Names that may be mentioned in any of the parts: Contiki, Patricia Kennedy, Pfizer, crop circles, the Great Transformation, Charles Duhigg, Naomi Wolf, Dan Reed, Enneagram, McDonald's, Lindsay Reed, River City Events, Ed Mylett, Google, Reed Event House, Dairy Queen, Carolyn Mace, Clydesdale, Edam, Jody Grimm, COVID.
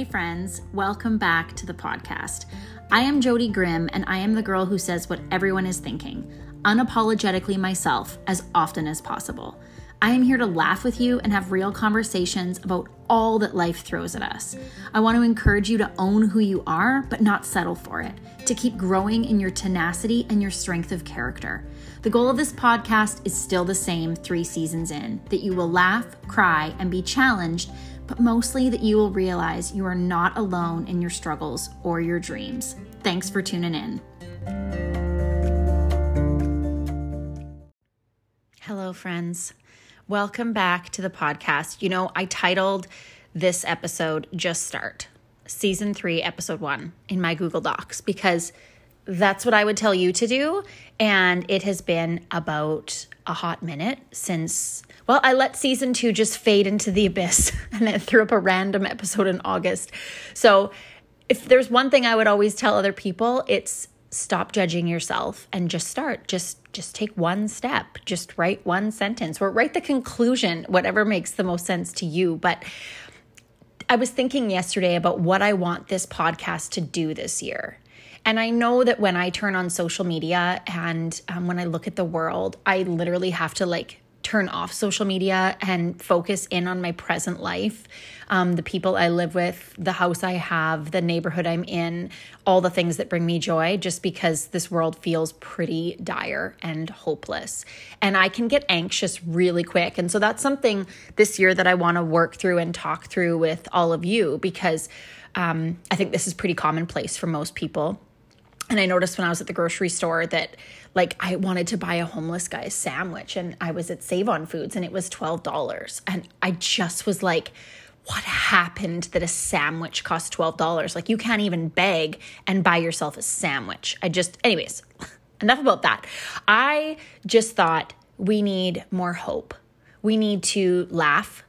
Hey friends, welcome back to the podcast. I am Jody Grimm and I am the girl who says what everyone is thinking, unapologetically myself as often as possible. I am here to laugh with you and have real conversations about all that life throws at us. I want to encourage you to own who you are, but not settle for it, to keep growing in your tenacity and your strength of character. The goal of this podcast is still the same 3 seasons in, that you will laugh, cry, and be challenged, but mostly that you will realize you are not alone in your struggles or your dreams. Thanks for tuning in. Hello, friends. Welcome back to the podcast. You know, I titled this episode, Just Start, Season 3, Episode 1 in my Google Docs, because that's what I would tell you to do. And it has been about a hot minute since, well, I let Season 2 just fade into the abyss and then threw up a random episode in August. So if there's one thing I would always tell other people, it's stop judging yourself and just start. Just take one step. Just write one sentence or write the conclusion, whatever makes the most sense to you. But I was thinking yesterday about what I want this podcast to do this year. And I know that when I turn on social media and when I look at the world, I literally have to turn off social media and focus in on my present life, the people I live with, the house I have, the neighborhood I'm in, all the things that bring me joy, just because this world feels pretty dire and hopeless. And I can get anxious really quick. And so that's something this year that I want to work through and talk through with all of you, because I think this is pretty commonplace for most people. And I noticed when I was at the grocery store that I wanted to buy a homeless guy's sandwich, and I was at Save-On Foods and it was $12. And I just was like, what happened that a sandwich costs $12? You can't even beg and buy yourself a sandwich. Anyways, enough about that. I just thought we need more hope. We need to laugh.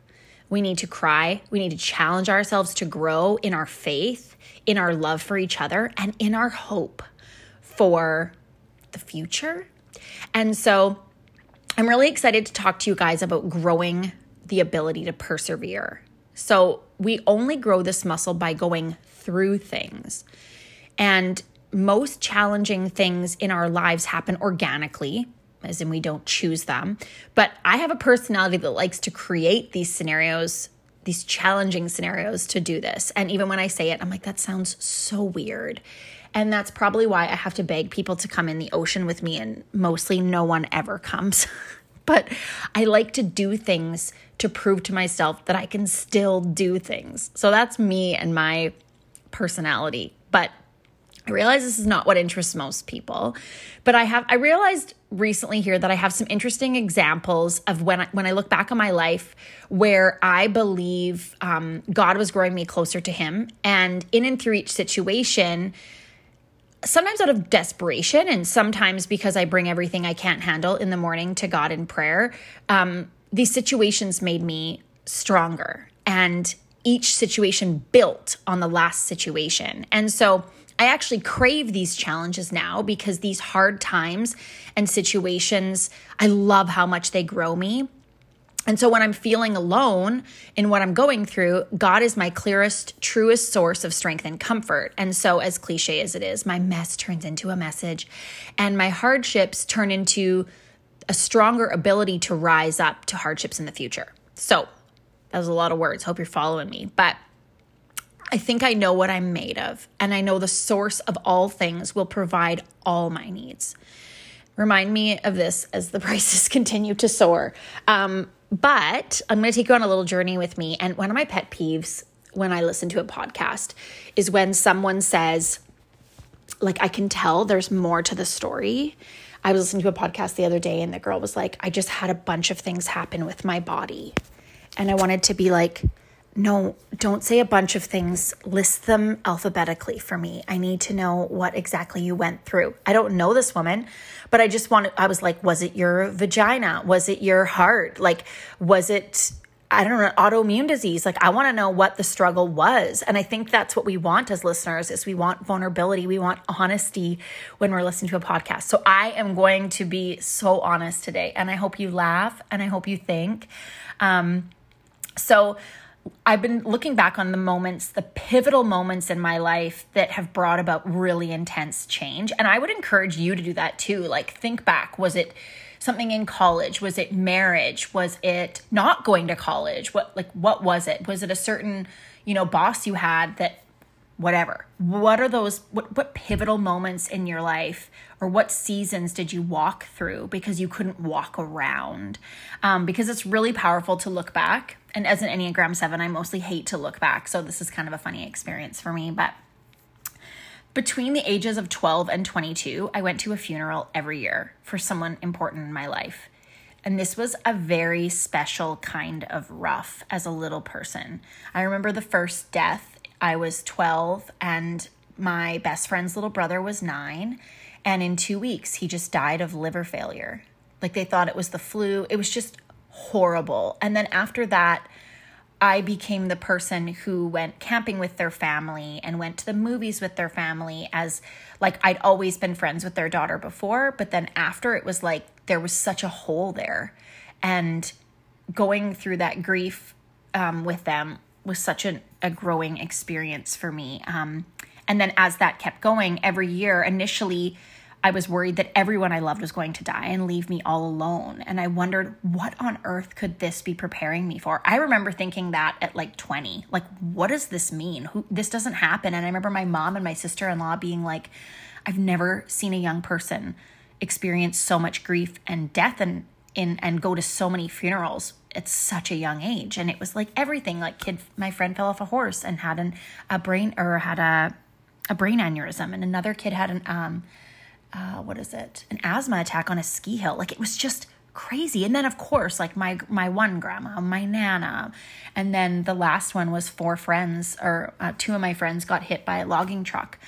We need to cry. We need to challenge ourselves to grow in our faith, in our love for each other, and in our hope for the future. And so I'm really excited to talk to you guys about growing the ability to persevere. So we only grow this muscle by going through things. And most challenging things in our lives happen organically, as in we don't choose them. But I have a personality that likes to create these scenarios, these challenging scenarios, to do this. And even when I say it, I'm like, that sounds so weird. And that's probably why I have to beg people to come in the ocean with me, and mostly no one ever comes. But I like to do things to prove to myself that I can still do things. So that's me and my personality. But I realize this is not what interests most people, but I realized recently here that I have some interesting examples of when I look back on my life where I believe God was growing me closer to Him, and in and through each situation, sometimes out of desperation and sometimes because I bring everything I can't handle in the morning to God in prayer, these situations made me stronger, and each situation built on the last situation. And so I actually crave these challenges now, because these hard times and situations, I love how much they grow me. And so when I'm feeling alone in what I'm going through, God is my clearest, truest source of strength and comfort. And so, as cliche as it is, my mess turns into a message, and my hardships turn into a stronger ability to rise up to hardships in the future. So that was a lot of words. Hope you're following me. But I think I know what I'm made of, and I know the source of all things will provide all my needs. Remind me of this as the prices continue to soar. But I'm going to take you on a little journey with me. And one of my pet peeves when I listen to a podcast is when someone says, I can tell there's more to the story. I was listening to a podcast the other day and the girl was like, I just had a bunch of things happen with my body. And I wanted to be like, no, don't say a bunch of things. List them alphabetically for me. I need to know what exactly you went through. I don't know this woman, but I was like, was it your vagina? Was it your heart? Was it, I don't know, autoimmune disease? I want to know what the struggle was. And I think that's what we want as listeners, is we want vulnerability. We want honesty when we're listening to a podcast. So I am going to be so honest today, and I hope you laugh and I hope you think. So I've been looking back on the moments, the pivotal moments in my life that have brought about really intense change. And I would encourage you to do that too. Like, think back. Was it something in college? Was it marriage? Was it not going to college? What was it? Was it a certain, boss you had that whatever? What are those, what pivotal moments in your life, or what seasons did you walk through because you couldn't walk around? Because it's really powerful to look back. And as an Enneagram 7, I mostly hate to look back. So this is kind of a funny experience for me. But between the ages of 12 and 22, I went to a funeral every year for someone important in my life. And this was a very special kind of rough as a little person. I remember the first death. I was 12 and my best friend's little brother was 9. And in 2 weeks, he just died of liver failure. Like, they thought it was the flu. It was just horrible. And then after that, I became the person who went camping with their family and went to the movies with their family, as like I'd always been friends with their daughter before. But then after, it was like there was such a hole there. And going through that grief with them was such a growing experience for me. And then as that kept going, every year, initially, I was worried that everyone I loved was going to die and leave me all alone. And I wondered, what on earth could this be preparing me for? I remember thinking that at like 20, like, what does this mean? This doesn't happen. And I remember my mom and my sister-in-law being like, I've never seen a young person experience so much grief and death and go to so many funerals at such a young age. And it was like everything, like my friend fell off a horse and had a brain aneurysm. And another kid had an asthma attack on a ski hill. Like, it was just crazy. And then of course, like my one grandma, my Nana. And then the last one was 4 friends, or 2 of my friends got hit by a logging truck.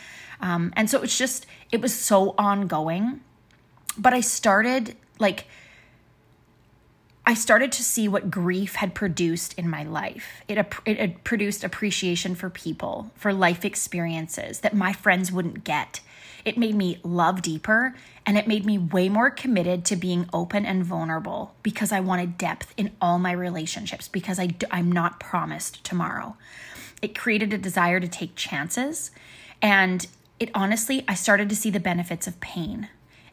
And so it was so ongoing, but I started to see what grief had produced in my life. It had produced appreciation for people, for life experiences that my friends wouldn't get. It made me love deeper, and it made me way more committed to being open and vulnerable, because I wanted depth in all my relationships, because I'm not promised tomorrow. It created a desire to take chances, and I started to see the benefits of pain.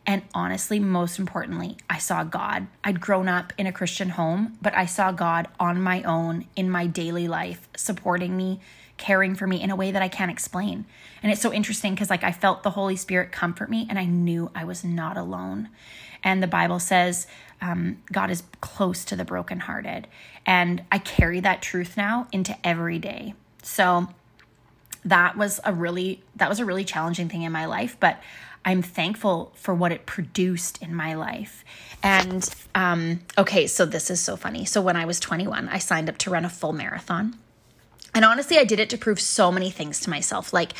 And honestly, most importantly, I saw God. I'd grown up in a Christian home, but I saw God on my own in my daily life, supporting me, caring for me in a way that I can't explain. And it's so interesting because I felt the Holy Spirit comfort me, and I knew I was not alone. And the Bible says God is close to the brokenhearted. And I carry that truth now into every day. So that was a really challenging thing in my life, but I'm thankful for what it produced in my life. And, okay, so this is so funny. So when I was 21, I signed up to run a full marathon. And honestly, I did it to prove so many things to myself, like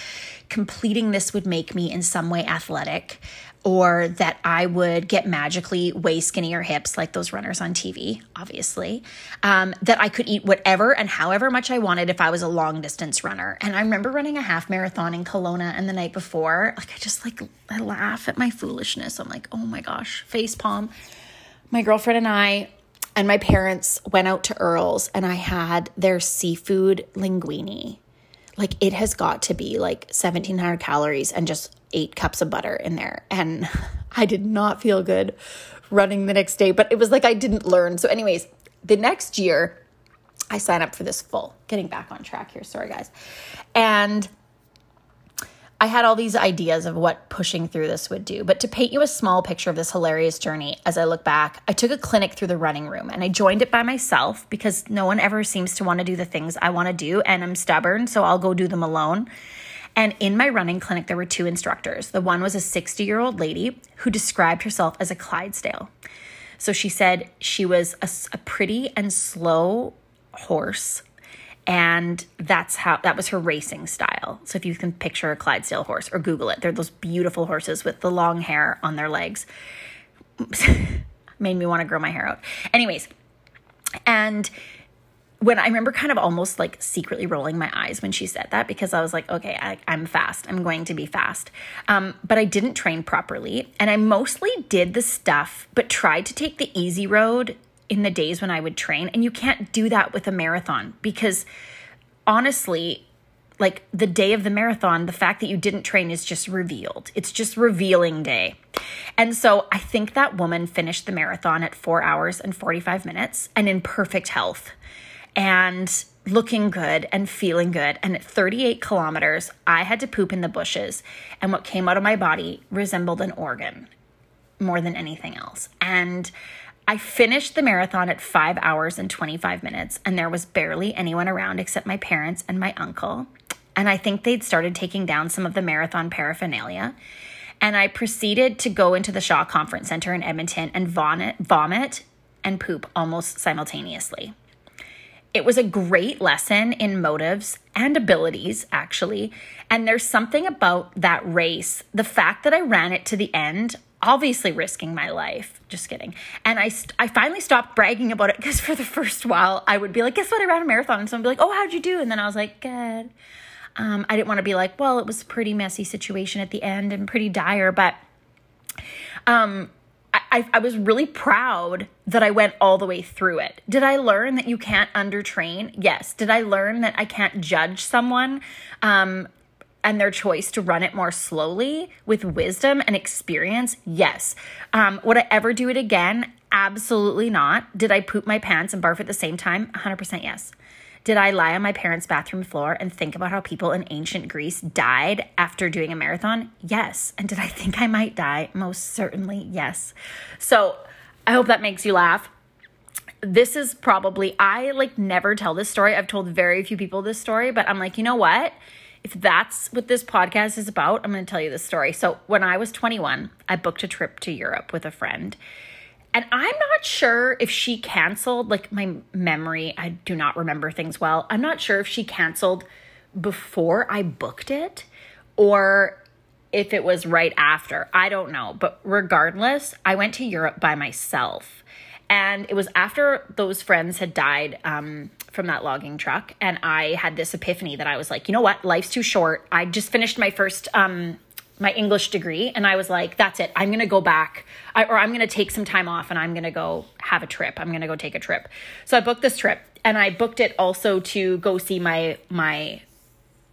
completing this would make me in some way athletic, or that I would get magically way skinnier hips like those runners on TV, obviously, that I could eat whatever and however much I wanted if I was a long distance runner. And I remember running a half marathon in Kelowna, and the night before, I laugh at my foolishness. I'm like, oh my gosh, face palm. My girlfriend and I and my parents went out to Earl's, and I had their seafood linguine. Like, it has got to be like 1,700 calories and just 8 cups of butter in there. And I did not feel good running the next day, but it was like I didn't learn. So anyways, the next year I signed up for this full, getting back on track here. Sorry guys. And I had all these ideas of what pushing through this would do. But to paint you a small picture of this hilarious journey, as I look back, I took a clinic through the running room, and I joined it by myself because no one ever seems to want to do the things I want to do, and I'm stubborn, so I'll go do them alone. And in my running clinic, there were 2 instructors. The one was a 60-year-old lady who described herself as a Clydesdale. So she said she was a pretty and slow horse. And that was her racing style. So if you can picture a Clydesdale horse, or Google it, they're those beautiful horses with the long hair on their legs. Made me want to grow my hair out. Anyways, and when I remember kind of almost like secretly rolling my eyes when she said that, because I was like, okay, I'm fast. I'm going to be fast. But I didn't train properly. And I mostly did the stuff, but tried to take the easy road in the days when I would train. And you can't do that with a marathon, because honestly, like the day of the marathon, the fact that you didn't train is just revealed. It's just revealing day. And so I think that woman finished the marathon at 4 hours and 45 minutes and in perfect health and looking good and feeling good. And at 38 kilometers, I had to poop in the bushes, and what came out of my body resembled an organ more than anything else. And I finished the marathon at 5 hours and 25 minutes, and there was barely anyone around except my parents and my uncle. And I think they'd started taking down some of the marathon paraphernalia. And I proceeded to go into the Shaw Conference Center in Edmonton and vomit and poop almost simultaneously. It was a great lesson in motives and abilities, actually. And there's something about that race, the fact that I ran it to the end, obviously risking my life. Just kidding. And I finally stopped bragging about it, because for the first while, I would be like, guess what? I ran a marathon. And someone would be like, oh, how'd you do? And then I was like, good. I didn't want to be like, well, it was a pretty messy situation at the end and pretty dire. But I was really proud that I went all the way through it. Did I learn that you can't undertrain? Yes. Did I learn that I can't judge someone and their choice to run it more slowly with wisdom and experience? Yes. Would I ever do it again? Absolutely not. Did I poop my pants and barf at the same time? 100% yes. Did I lie on my parents' bathroom floor and think about how people in ancient Greece died after doing a marathon? Yes. And did I think I might die? Most certainly, yes. So I hope that makes you laugh. This is probably, I like never tell this story. I've told very few people this story, but I'm like, you know what? If that's what this podcast is about, I'm going to tell you this story. So when I was 21, I booked a trip to Europe with a friend. And I'm not sure if she canceled, like my memory, I do not remember things well. I'm not sure if she canceled before I booked it or if it was right after. I don't know. But regardless, I went to Europe by myself. And it was after those friends had died from that logging truck. And I had this epiphany that I was like, you know what? Life's too short. I just finished my first my English degree. And I was like, that's it. I'm going to go back or I'm going to take some time off and I'm going to go have a trip. I'm going to go take a trip. So I booked this trip, and I booked it also to go see my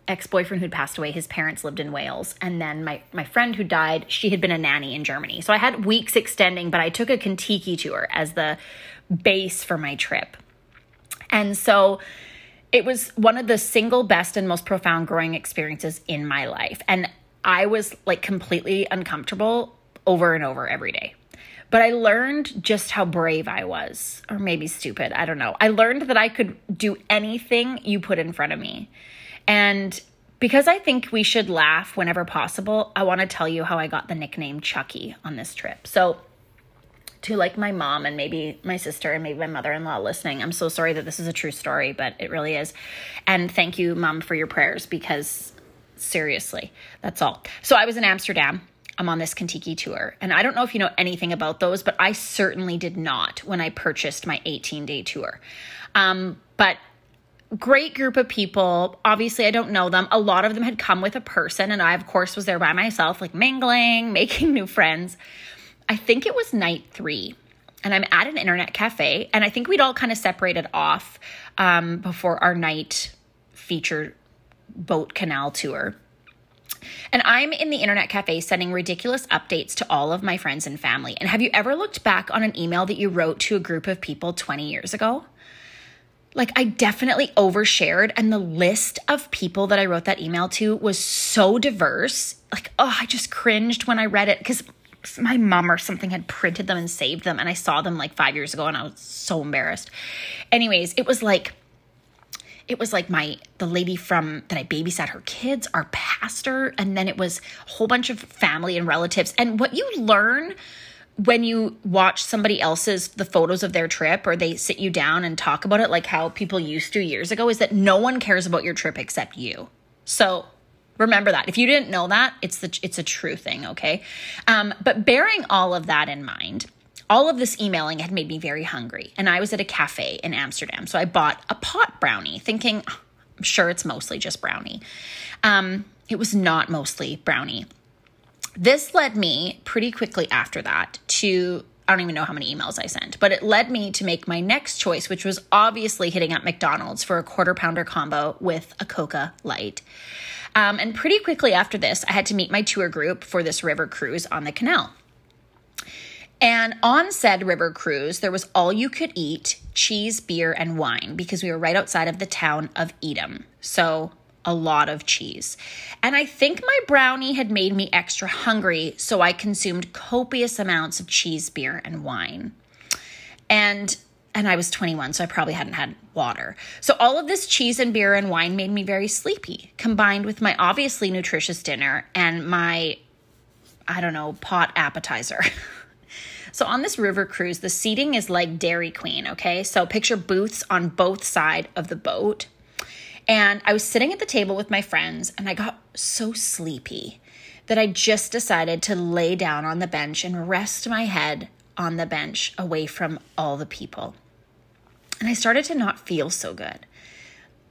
ex-boyfriend who'd passed away. His parents lived in Wales. And then my friend who died, she had been a nanny in Germany. So I had weeks extending, but I took a Contiki tour as the base for my trip. And so it was one of the single best and most profound growing experiences in my life. And I was like completely uncomfortable over and over every day. But I learned just how brave I was, or maybe stupid. I don't know. I learned that I could do anything you put in front of me. And because I think we should laugh whenever possible, I want to tell you how I got the nickname Chucky on this trip. So to like my mom and maybe my sister and maybe my mother-in-law listening, I'm so sorry that this is a true story, but it really is. And thank you, Mom, for your prayers, because seriously, that's all. So I was in Amsterdam. I'm on this Contiki tour. And I don't know if you know anything about those, but I certainly did not when I purchased my 18-day tour. But great group of people. Obviously, I don't know them. A lot of them had come with a person. And I, of course, was there by myself, like mingling, making new friends. I think it was night 3. And I'm at an internet cafe. And I think we'd all kind of separated off before our night feature boat canal tour. And I'm in the internet cafe sending ridiculous updates to all of my friends and family. And have you ever looked back on an email that you wrote to a group of people 20 years ago? Like, I definitely overshared, and the list of people that I wrote that email to was so diverse. Like, oh, I just cringed when I read it, because my mom or something had printed them and saved them. And I saw them like 5 years ago and I was so embarrassed. Anyways, it was like the lady from that I babysat her kids, our pastor, and then it was a whole bunch of family and relatives. And what you learn when you watch somebody else's, the photos of their trip, or they sit you down and talk about it like how people used to years ago, is that no one cares about your trip except you. So remember that. If you didn't know that, it's a true thing, okay? But bearing all of that in mind, all of this emailing had made me very hungry, and I was at a cafe in Amsterdam. So I bought a pot brownie thinking, oh, I'm sure it's mostly just brownie. It was not mostly brownie. This led me pretty quickly after that to I don't even know how many emails I sent, but it led me to make my next choice, which was obviously hitting up McDonald's for a quarter pounder combo with a Coca Light. And pretty quickly after this, I had to meet my tour group for this river cruise on the canal. And on said river cruise, there was all you could eat, cheese, beer, and wine, because we were right outside of the town of Edam. So a lot of cheese. And I think my brownie had made me extra hungry, so I consumed copious amounts of cheese, beer, and wine. And I was 21, so I probably hadn't had water. So all of this cheese and beer and wine made me very sleepy, combined with my obviously nutritious dinner and my, I don't know, pot appetizer. So on this river cruise, the seating is like Dairy Queen, okay? So picture booths on both sides of the boat. And I was sitting at the table with my friends, and I got so sleepy that I just decided to lay down on the bench and rest my head on the bench away from all the people. And I started to not feel so good.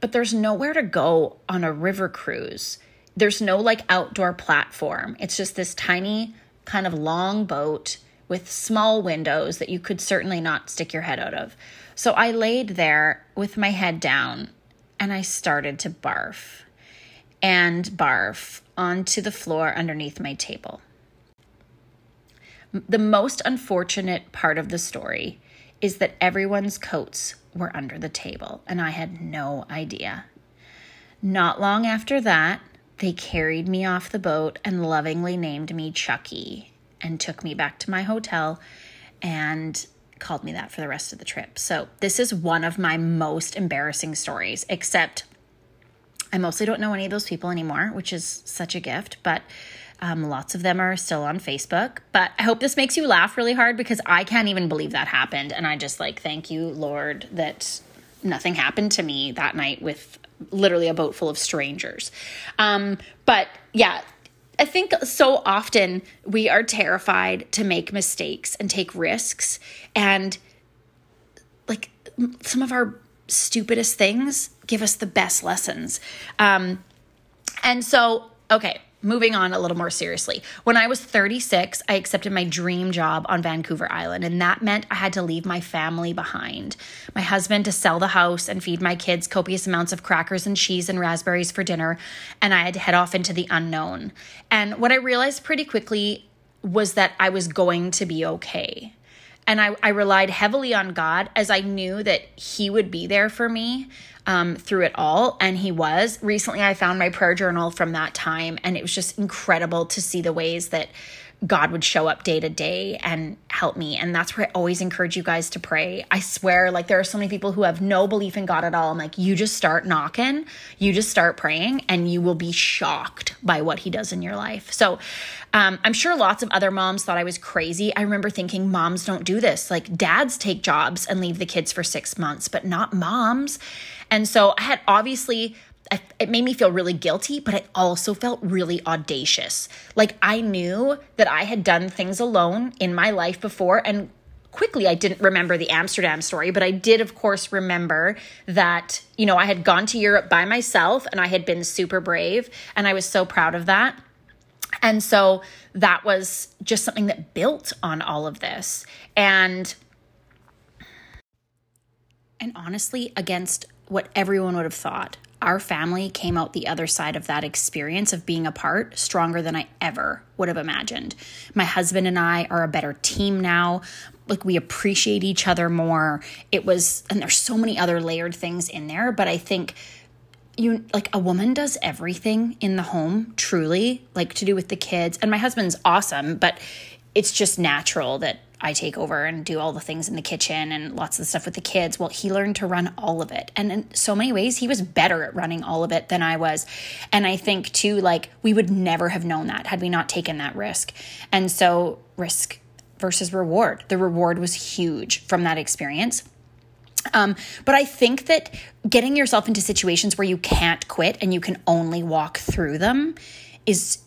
But there's nowhere to go on a river cruise. There's no like outdoor platform. It's just this tiny kind of long boat with small windows that you could certainly not stick your head out of. So I laid there with my head down, and I started to barf and barf onto the floor underneath my table. The most unfortunate part of the story is that everyone's coats were under the table, and I had no idea. Not long after that, they carried me off the boat and lovingly named me Chucky and took me back to my hotel and called me that for the rest of the trip. So this is one of my most embarrassing stories, except I mostly don't know any of those people anymore, which is such a gift, but lots of them are still on Facebook. But I hope this makes you laugh really hard, because I can't even believe that happened. And I just like, thank you, Lord, that nothing happened to me that night with literally a boat full of strangers. But yeah, I think so often we are terrified to make mistakes and take risks, and like some of our stupidest things give us the best lessons. And so, okay, moving on a little more seriously. When I was 36, I accepted my dream job on Vancouver Island, and that meant I had to leave my family behind. My husband to sell the house and feed my kids copious amounts of crackers and cheese and raspberries for dinner, and I had to head off into the unknown. And what I realized pretty quickly was that I was going to be okay. And I relied heavily on God, as I knew that he would be there for me through it all. And he was. Recently, I found my prayer journal from that time, and it was just incredible to see the ways that God would show up day to day and help me. And that's where I always encourage you guys to pray. I swear, like, there are so many people who have no belief in God at all. I'm like, you just start knocking, you just start praying, and you will be shocked by what he does in your life. So I'm sure lots of other moms thought I was crazy. I remember thinking, moms don't do this. Like, dads take jobs and leave the kids for 6 months, but not moms. And so I had obviously... It made me feel really guilty, but I also felt really audacious. Like, I knew that I had done things alone in my life before, and quickly I didn't remember the Amsterdam story, but I did, of course, remember that, you know, I had gone to Europe by myself and I had been super brave, and I was so proud of that. And so that was just something that built on all of this. And honestly, against what everyone would have thought, our family came out the other side of that experience of being apart stronger than I ever would have imagined. My husband and I are a better team now. Like, we appreciate each other more. And there's so many other layered things in there, but I think a woman does everything in the home, truly, like to do with the kids. And my husband's awesome, but it's just natural that I take over and do all the things in the kitchen and lots of the stuff with the kids. Well, he learned to run all of it. And in so many ways, he was better at running all of it than I was. And I think too, like, we would never have known that had we not taken that risk. And so risk versus reward. The reward was huge from that experience. But I think that getting yourself into situations where you can't quit and you can only walk through them is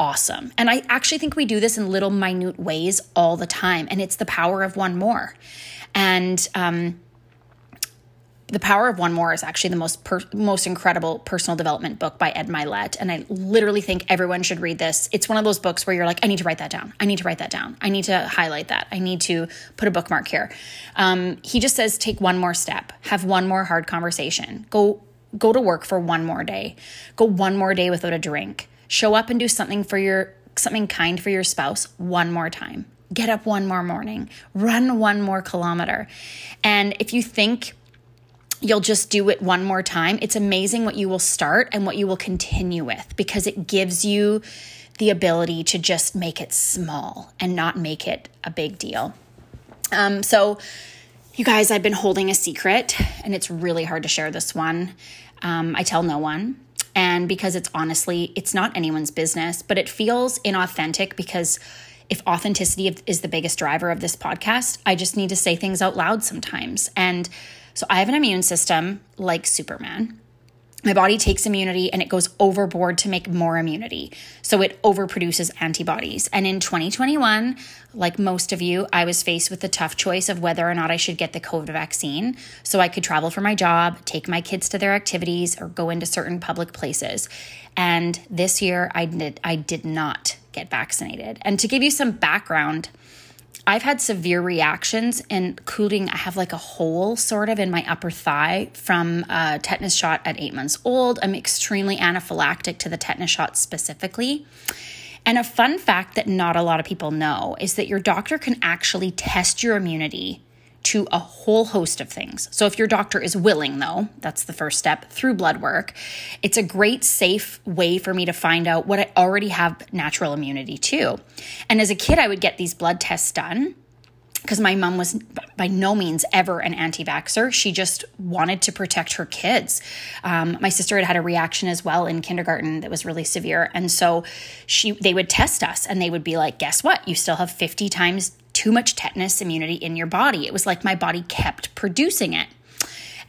awesome. And I actually think we do this in little minute ways all the time. And it's the power of one more. And The Power of One More is actually the most incredible personal development book by Ed Mylett. And I literally think everyone should read this. It's one of those books where you're like, I need to write that down. I need to write that down. I need to highlight that. I need to put a bookmark here. He just says, take one more step, have one more hard conversation, go to work for one more day, go one more day without a drink, show up and do something kind for your spouse one more time, get up one more morning, run one more kilometer. And if you think you'll just do it one more time, it's amazing what you will start and what you will continue with, because it gives you the ability to just make it small and not make it a big deal. So you guys, I've been holding a secret and it's really hard to share this one. I tell no one. And because it's not anyone's business, but it feels inauthentic, because if authenticity is the biggest driver of this podcast, I just need to say things out loud sometimes. And so I have an immune system like Superman. My body takes immunity and it goes overboard to make more immunity. So it overproduces antibodies. And in 2021, like most of you, I was faced with the tough choice of whether or not I should get the COVID vaccine so I could travel for my job, take my kids to their activities, or go into certain public places. And this year I did not get vaccinated. And to give you some background, I've had severe reactions, including I have like a hole sort of in my upper thigh from a tetanus shot at 8 months old. I'm extremely anaphylactic to the tetanus shot specifically. And a fun fact that not a lot of people know is that your doctor can actually test your immunity to a whole host of things. So if your doctor is willing, though, that's the first step, through blood work. It's a great safe way for me to find out what I already have natural immunity to. And as a kid, I would get these blood tests done because my mom was by no means ever an anti-vaxxer. She just wanted to protect her kids. My sister had a reaction as well in kindergarten that was really severe. And so they would test us and they would be like, guess what? You still have 50 times too much tetanus immunity in your body. It was like my body kept producing it.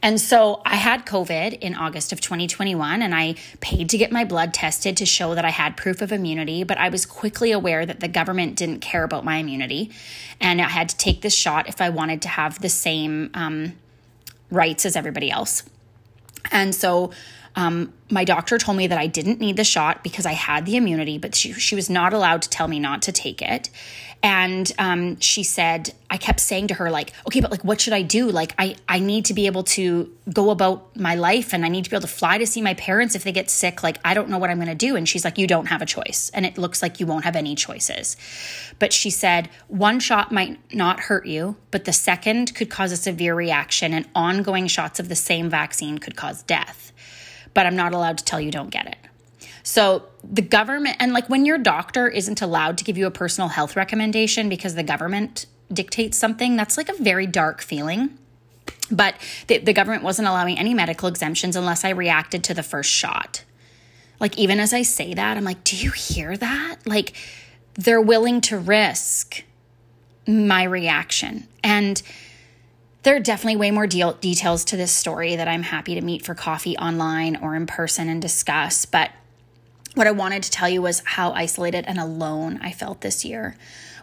And so I had COVID in August of 2021, and I paid to get my blood tested to show that I had proof of immunity, but I was quickly aware that the government didn't care about my immunity, and I had to take this shot if I wanted to have the same rights as everybody else. And so my doctor told me that I didn't need the shot because I had the immunity, but she was not allowed to tell me not to take it. And she said, I kept saying to her, like, okay, but like, what should I do? Like, I need to be able to go about my life, and I need to be able to fly to see my parents if they get sick. Like, I don't know what I'm going to do. And she's like, you don't have a choice. And it looks like you won't have any choices. But she said, one shot might not hurt you, but the second could cause a severe reaction, and ongoing shots of the same vaccine could cause death. But I'm not allowed to tell you don't get it. So the government, and like when your doctor isn't allowed to give you a personal health recommendation because the government dictates something, that's like a very dark feeling. But the government wasn't allowing any medical exemptions unless I reacted to the first shot. Like, even as I say that, I'm like, do you hear that? Like, they're willing to risk my reaction. And there are definitely way more details to this story that I'm happy to meet for coffee online or in person and discuss. But what I wanted to tell you was how isolated and alone I felt this year.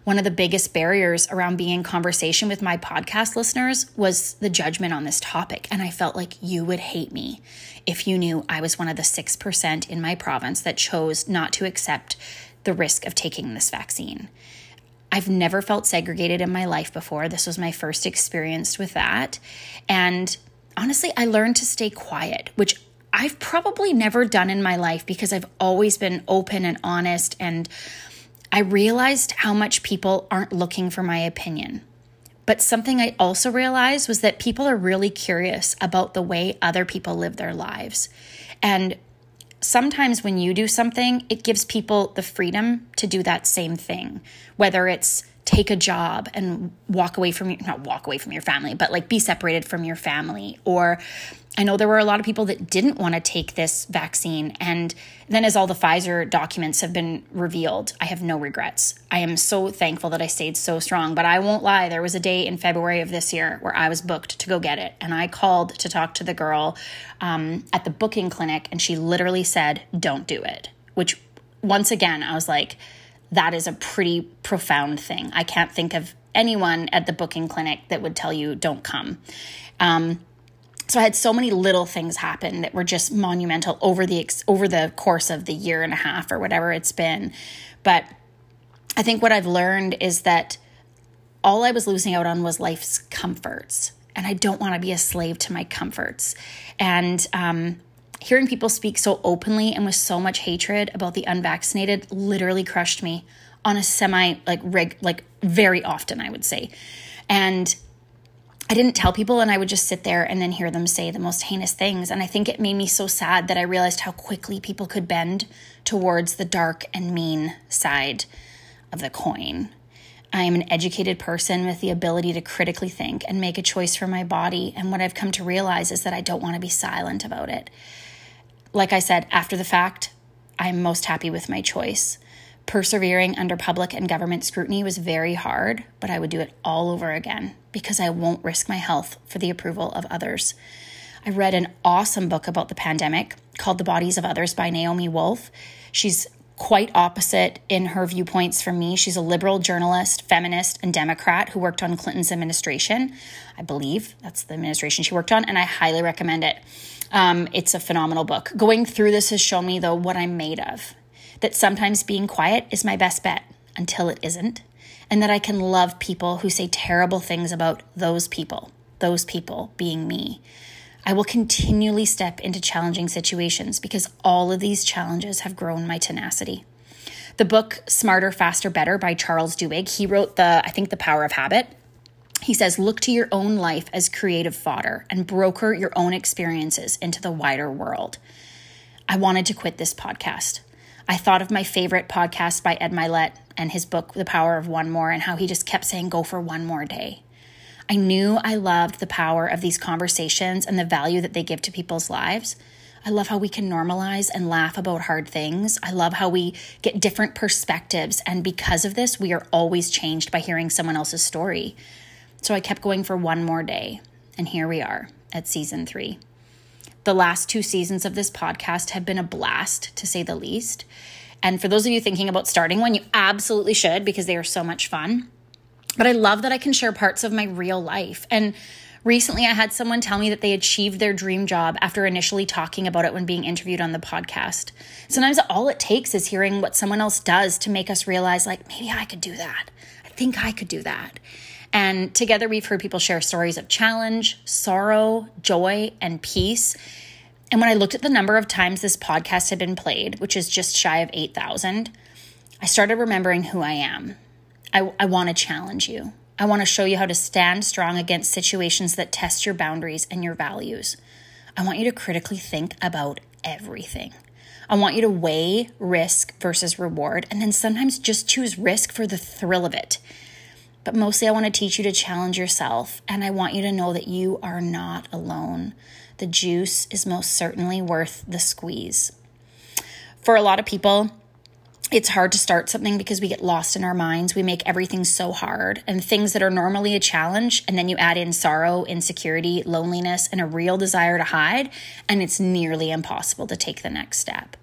One of the biggest barriers around being in conversation with my podcast listeners was the judgment on this topic. And I felt like you would hate me if you knew I was one of the 6% in my province that chose not to accept the risk of taking this vaccine. I've never felt segregated in my life before. This was my first experience with that. And honestly, I learned to stay quiet, which I've probably never done in my life because I've always been open and honest. And I realized how much people aren't looking for my opinion. But something I also realized was that people are really curious about the way other people live their lives. And sometimes when you do something, it gives people the freedom to do that same thing, whether it's take a job and not walk away from your family, but like be separated from your family. Or I know there were a lot of people that didn't want to take this vaccine. And then as all the Pfizer documents have been revealed, I have no regrets. I am so thankful that I stayed so strong, but I won't lie. There was a day in February of this year where I was booked to go get it. And I called to talk to the girl at the booking clinic, and she literally said, don't do it. Which, once again, I was like, that is a pretty profound thing. I can't think of anyone at the booking clinic that would tell you don't come. So I had so many little things happen that were just monumental over the course of the year and a half or whatever it's been. But I think what I've learned is that all I was losing out on was life's comforts. And I don't want to be a slave to my comforts. And hearing people speak so openly and with so much hatred about the unvaccinated literally crushed me on a very often, I would say. And I didn't tell people, and I would just sit there and then hear them say the most heinous things. And I think it made me so sad that I realized how quickly people could bend towards the dark and mean side of the coin. I am an educated person with the ability to critically think and make a choice for my body. And what I've come to realize is that I don't want to be silent about it. Like I said, after the fact, I'm most happy with my choice. Persevering under public and government scrutiny was very hard, but I would do it all over again because I won't risk my health for the approval of others. I read an awesome book about the pandemic called The Bodies of Others by Naomi Wolf. She's quite opposite in her viewpoints from me. She's a liberal journalist, feminist, and Democrat who worked on Clinton's administration. I believe that's the administration she worked on, and I highly recommend it. It's a phenomenal book. Going through this has shown me, though, what I'm made of, that sometimes being quiet is my best bet until it isn't, and that I can love people who say terrible things about those people being me. I will continually step into challenging situations because all of these challenges have grown my tenacity. The book Smarter, Faster, Better by Charles Duhigg, he wrote The Power of Habit. He says, look to your own life as creative fodder and broker your own experiences into the wider world. I wanted to quit this podcast. I thought of my favorite podcast by Ed Mylett and his book, The Power of One More, and how he just kept saying, go for one more day. I knew I loved the power of these conversations and the value that they give to people's lives. I love how we can normalize and laugh about hard things. I love how we get different perspectives. And because of this, we are always changed by hearing someone else's story. So I kept going for one more day. And here we are at season 3. The last 2 seasons of this podcast have been a blast, to say the least. And for those of you thinking about starting one, you absolutely should because they are so much fun. But I love that I can share parts of my real life. And recently I had someone tell me that they achieved their dream job after initially talking about it when being interviewed on the podcast. Sometimes all it takes is hearing what someone else does to make us realize, like, maybe I could do that. I think I could do that. And together we've heard people share stories of challenge, sorrow, joy, and peace. And when I looked at the number of times this podcast had been played, which is just shy of 8,000, I started remembering who I am. I want to challenge you. I want to show you how to stand strong against situations that test your boundaries and your values. I want you to critically think about everything. I want you to weigh risk versus reward, and then sometimes just choose risk for the thrill of it. But mostly I want to teach you to challenge yourself, and I want you to know that you are not alone. The juice is most certainly worth the squeeze. For a lot of people, it's hard to start something because we get lost in our minds. We make everything so hard, and things that are normally a challenge, and then you add in sorrow, insecurity, loneliness, and a real desire to hide, and it's nearly impossible to take the next step.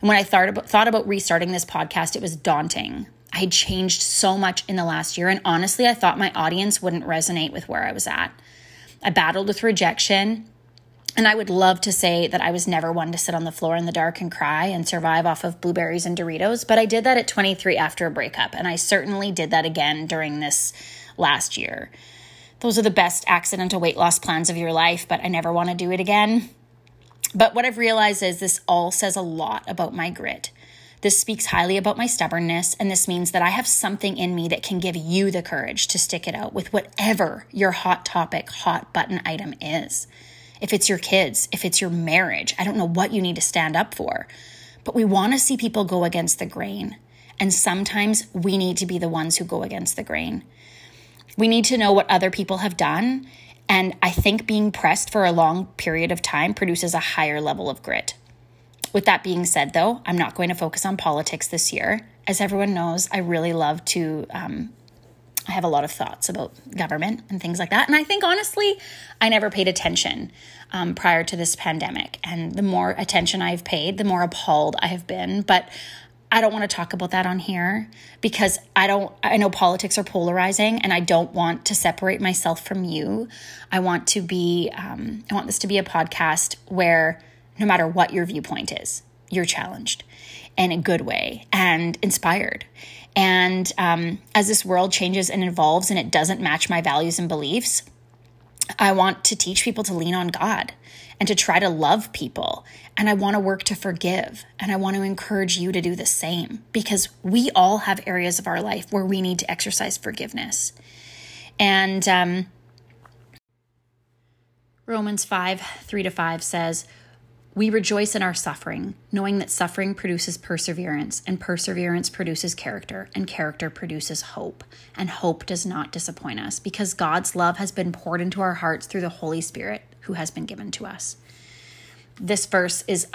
And when I thought about restarting this podcast, it was daunting. I had changed so much in the last year, and honestly, I thought my audience wouldn't resonate with where I was at. I battled with rejection. And I would love to say that I was never one to sit on the floor in the dark and cry and survive off of blueberries and Doritos, but I did that at 23 after a breakup, and I certainly did that again during this last year. Those are the best accidental weight loss plans of your life, but I never want to do it again. But what I've realized is this all says a lot about my grit. This speaks highly about my stubbornness, and this means that I have something in me that can give you the courage to stick it out with whatever your hot topic, hot button item is. If it's your kids, if it's your marriage, I don't know what you need to stand up for. But we want to see people go against the grain. And sometimes we need to be the ones who go against the grain. We need to know what other people have done. And I think being pressed for a long period of time produces a higher level of grit. With that being said, though, I'm not going to focus on politics this year. As everyone knows, I really love to... I have a lot of thoughts about government and things like that. And I think, honestly, I never paid attention prior to this pandemic. And the more attention I've paid, the more appalled I have been. But I don't want to talk about that on here because I know politics are polarizing and I don't want to separate myself from you. I want this to be a podcast where no matter what your viewpoint is, you're challenged in a good way and inspired. And as this world changes and evolves and it doesn't match my values and beliefs, I want to teach people to lean on God and to try to love people. And I want to work to forgive. And I want to encourage you to do the same because we all have areas of our life where we need to exercise forgiveness. And Romans 5:3-5 says, "We rejoice in our suffering, knowing that suffering produces perseverance, and perseverance produces character, and character produces hope. And hope does not disappoint us, because God's love has been poured into our hearts through the Holy Spirit, who has been given to us." This verse has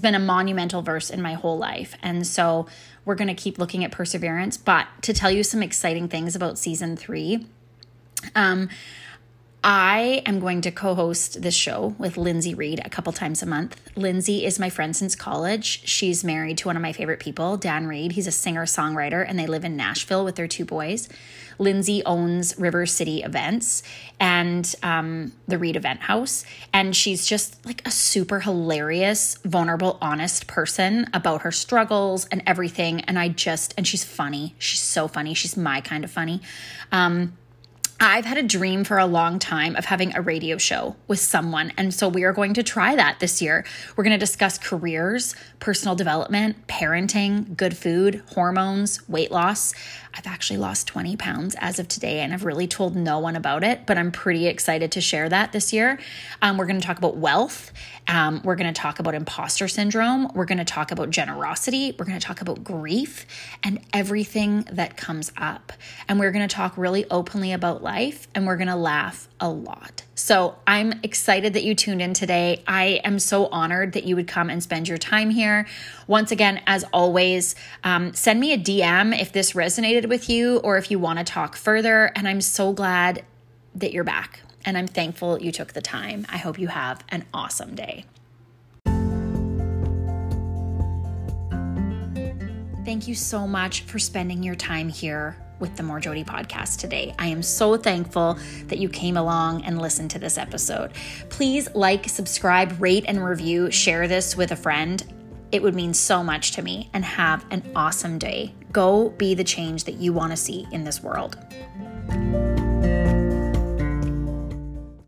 been a monumental verse in my whole life, and so we're going to keep looking at perseverance. But to tell you some exciting things about season 3, I am going to co-host this show with Lindsay Reed a couple times a month. Lindsay is my friend since college. She's married to one of my favorite people, Dan Reed. He's a singer-songwriter, and they live in Nashville with their 2 boys. Lindsay owns River City Events and the Reed Event House, and she's just like a super hilarious, vulnerable, honest person about her struggles and everything, and she's funny. She's so funny. She's my kind of funny. I've had a dream for a long time of having a radio show with someone. And so we are going to try that this year. We're going to discuss careers, personal development, parenting, good food, hormones, weight loss. I've actually lost 20 pounds as of today, and I've really told no one about it, but I'm pretty excited to share that this year. We're going to talk about wealth. We're going to talk about imposter syndrome. We're going to talk about generosity. We're going to talk about grief and everything that comes up. And we're going to talk really openly about life, and we're going to laugh a lot. So I'm excited that you tuned in today. I am so honored that you would come and spend your time here. Once again, as always, send me a DM if this resonated with you or if you want to talk further. And I'm so glad that you're back, and I'm thankful you took the time. I hope you have an awesome day. Thank you so much for spending your time here with the More Jody podcast today. I am so thankful that you came along and listened to this episode. Please like, subscribe, rate, and review. Share this with a friend. It would mean so much to me. And have an awesome day. Go be the change that you want to see in this world.